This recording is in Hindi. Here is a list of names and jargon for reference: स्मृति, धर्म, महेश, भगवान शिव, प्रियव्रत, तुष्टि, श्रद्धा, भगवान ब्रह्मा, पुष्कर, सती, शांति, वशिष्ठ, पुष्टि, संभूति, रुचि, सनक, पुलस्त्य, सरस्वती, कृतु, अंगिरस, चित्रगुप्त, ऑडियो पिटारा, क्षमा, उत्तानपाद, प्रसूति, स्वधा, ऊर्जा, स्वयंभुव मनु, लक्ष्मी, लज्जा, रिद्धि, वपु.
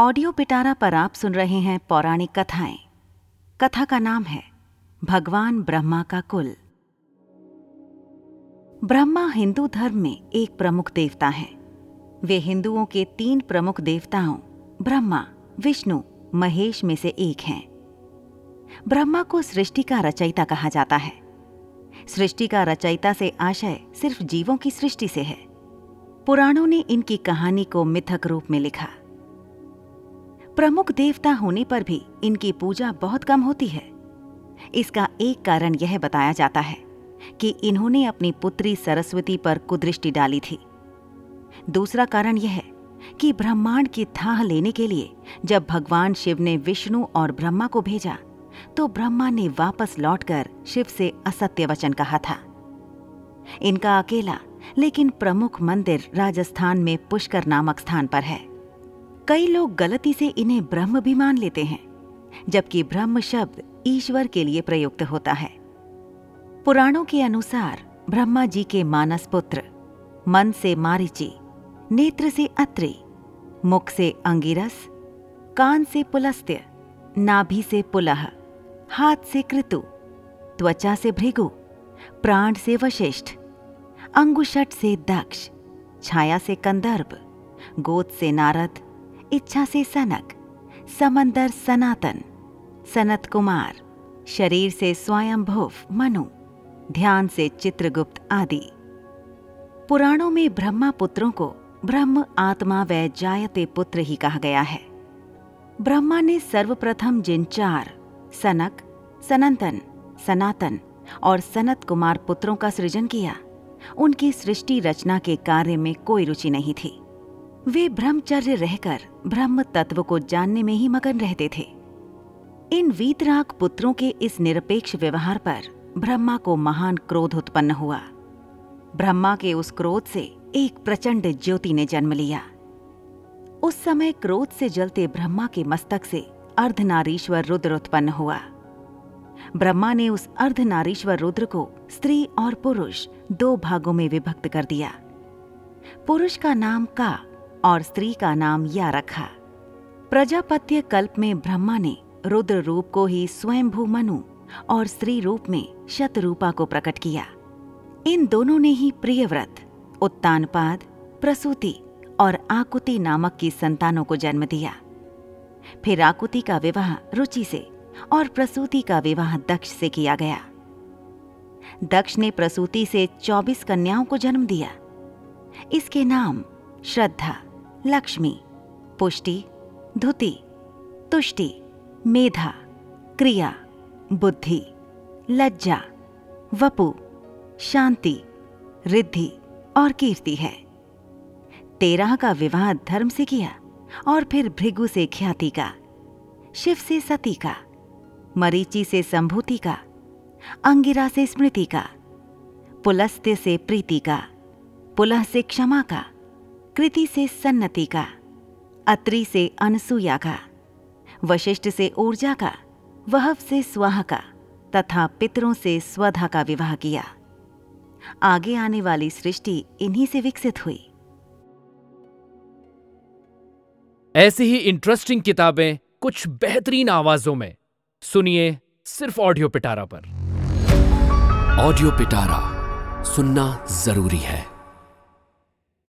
ऑडियो पिटारा पर आप सुन रहे हैं पौराणिक कथाएं। कथा का नाम है भगवान ब्रह्मा का कुल। ब्रह्मा हिंदू धर्म में एक प्रमुख देवता हैं। वे हिंदुओं के तीन प्रमुख देवताओं ब्रह्मा, विष्णु, महेश में से एक हैं। ब्रह्मा को सृष्टि का रचयिता कहा जाता है। सृष्टि का रचयिता से आशय सिर्फ जीवों की सृष्टि से है। पुराणों ने इनकी कहानी को मिथक रूप में लिखा। प्रमुख देवता होने पर भी इनकी पूजा बहुत कम होती है। इसका एक कारण यह बताया जाता है कि इन्होंने अपनी पुत्री सरस्वती पर कुदृष्टि डाली थी। दूसरा कारण यह है कि ब्रह्मांड की थाह लेने के लिए जब भगवान शिव ने विष्णु और ब्रह्मा को भेजा तो ब्रह्मा ने वापस लौटकर शिव से असत्य वचन कहा था। इनका अकेला लेकिन प्रमुख मंदिर राजस्थान में पुष्कर नामक स्थान पर है। कई लोग गलती से इन्हें ब्रह्म भी मान लेते हैं, जबकि ब्रह्म शब्द ईश्वर के लिए प्रयुक्त होता है। पुराणों के अनुसार ब्रह्मा जी के मानस पुत्र, मन से मारिची, नेत्र से अत्री, मुख से अंगिरस, कान से पुलस्त्य, नाभि से पुलह, हाथ से कृतु, त्वचा से भृगु, प्राण से वशिष्ठ, अंगुष्ठ से दक्ष, छाया से कंदर्भ, गोद से नारद, इच्छा से सनक, समंदर सनातन, सनत कुमार, शरीर से स्वयंभुव मनु, ध्यान से चित्रगुप्त आदि। पुराणों में ब्रह्मा पुत्रों को ब्रह्म आत्मा व जायते पुत्र ही कहा गया है। ब्रह्मा ने सर्वप्रथम जिन चार सनक, सनंदन, सनातन और सनत कुमार पुत्रों का सृजन किया, उनकी सृष्टि रचना के कार्य में कोई रुचि नहीं थी। वे ब्रह्मचर्य रहकर ब्रह्म तत्व को जानने में ही मगन रहते थे। इन वीतराग पुत्रों के इस निरपेक्ष व्यवहार पर ब्रह्मा को महान क्रोध उत्पन्न हुआ। ब्रह्मा के उस क्रोध से एक प्रचंड ज्योति ने जन्म लिया। उस समय क्रोध से जलते ब्रह्मा के मस्तक से अर्धनारीश्वर रुद्र उत्पन्न हुआ। ब्रह्मा ने उस अर्धनारीश्वर रुद्र को स्त्री और पुरुष दो भागों में विभक्त कर दिया। पुरुष का नाम का और स्त्री का नाम या रखा। प्रजापत्य कल्प में ब्रह्मा ने रुद्र रूप को ही स्वयंभुव मनु और स्त्री रूप में शतरूपा को प्रकट किया। इन दोनों ने ही प्रियव्रत, उत्तानपाद, प्रसूति और आकुति नामक की संतानों को जन्म दिया। फिर आकुति का विवाह रुचि से और प्रसूति का विवाह दक्ष से किया गया। दक्ष ने प्रसूति से 24 कन्याओं को जन्म दिया। इसके नाम श्रद्धा, लक्ष्मी, पुष्टि, धुति, तुष्टि, मेधा, क्रिया, बुद्धि, लज्जा, वपु, शांति, रिद्धि और कीर्ति है। 13 का विवाह धर्म से किया और फिर भृगु से ख्याति का, शिव से सती का, मरीची से संभूति का, अंगिरा से स्मृति का, पुलस्त्य से प्रीति का, पुलह से क्षमा का, कृति से सन्नति का, अत्री से अनसूया का, वशिष्ठ से ऊर्जा का, वहव से स्वाहा का तथा पितरों से स्वधा का विवाह किया। आगे आने वाली सृष्टि इन्हीं से विकसित हुई। ऐसी ही इंटरेस्टिंग किताबें कुछ बेहतरीन आवाजों में सुनिए सिर्फ ऑडियो पिटारा पर। ऑडियो पिटारा सुनना जरूरी है।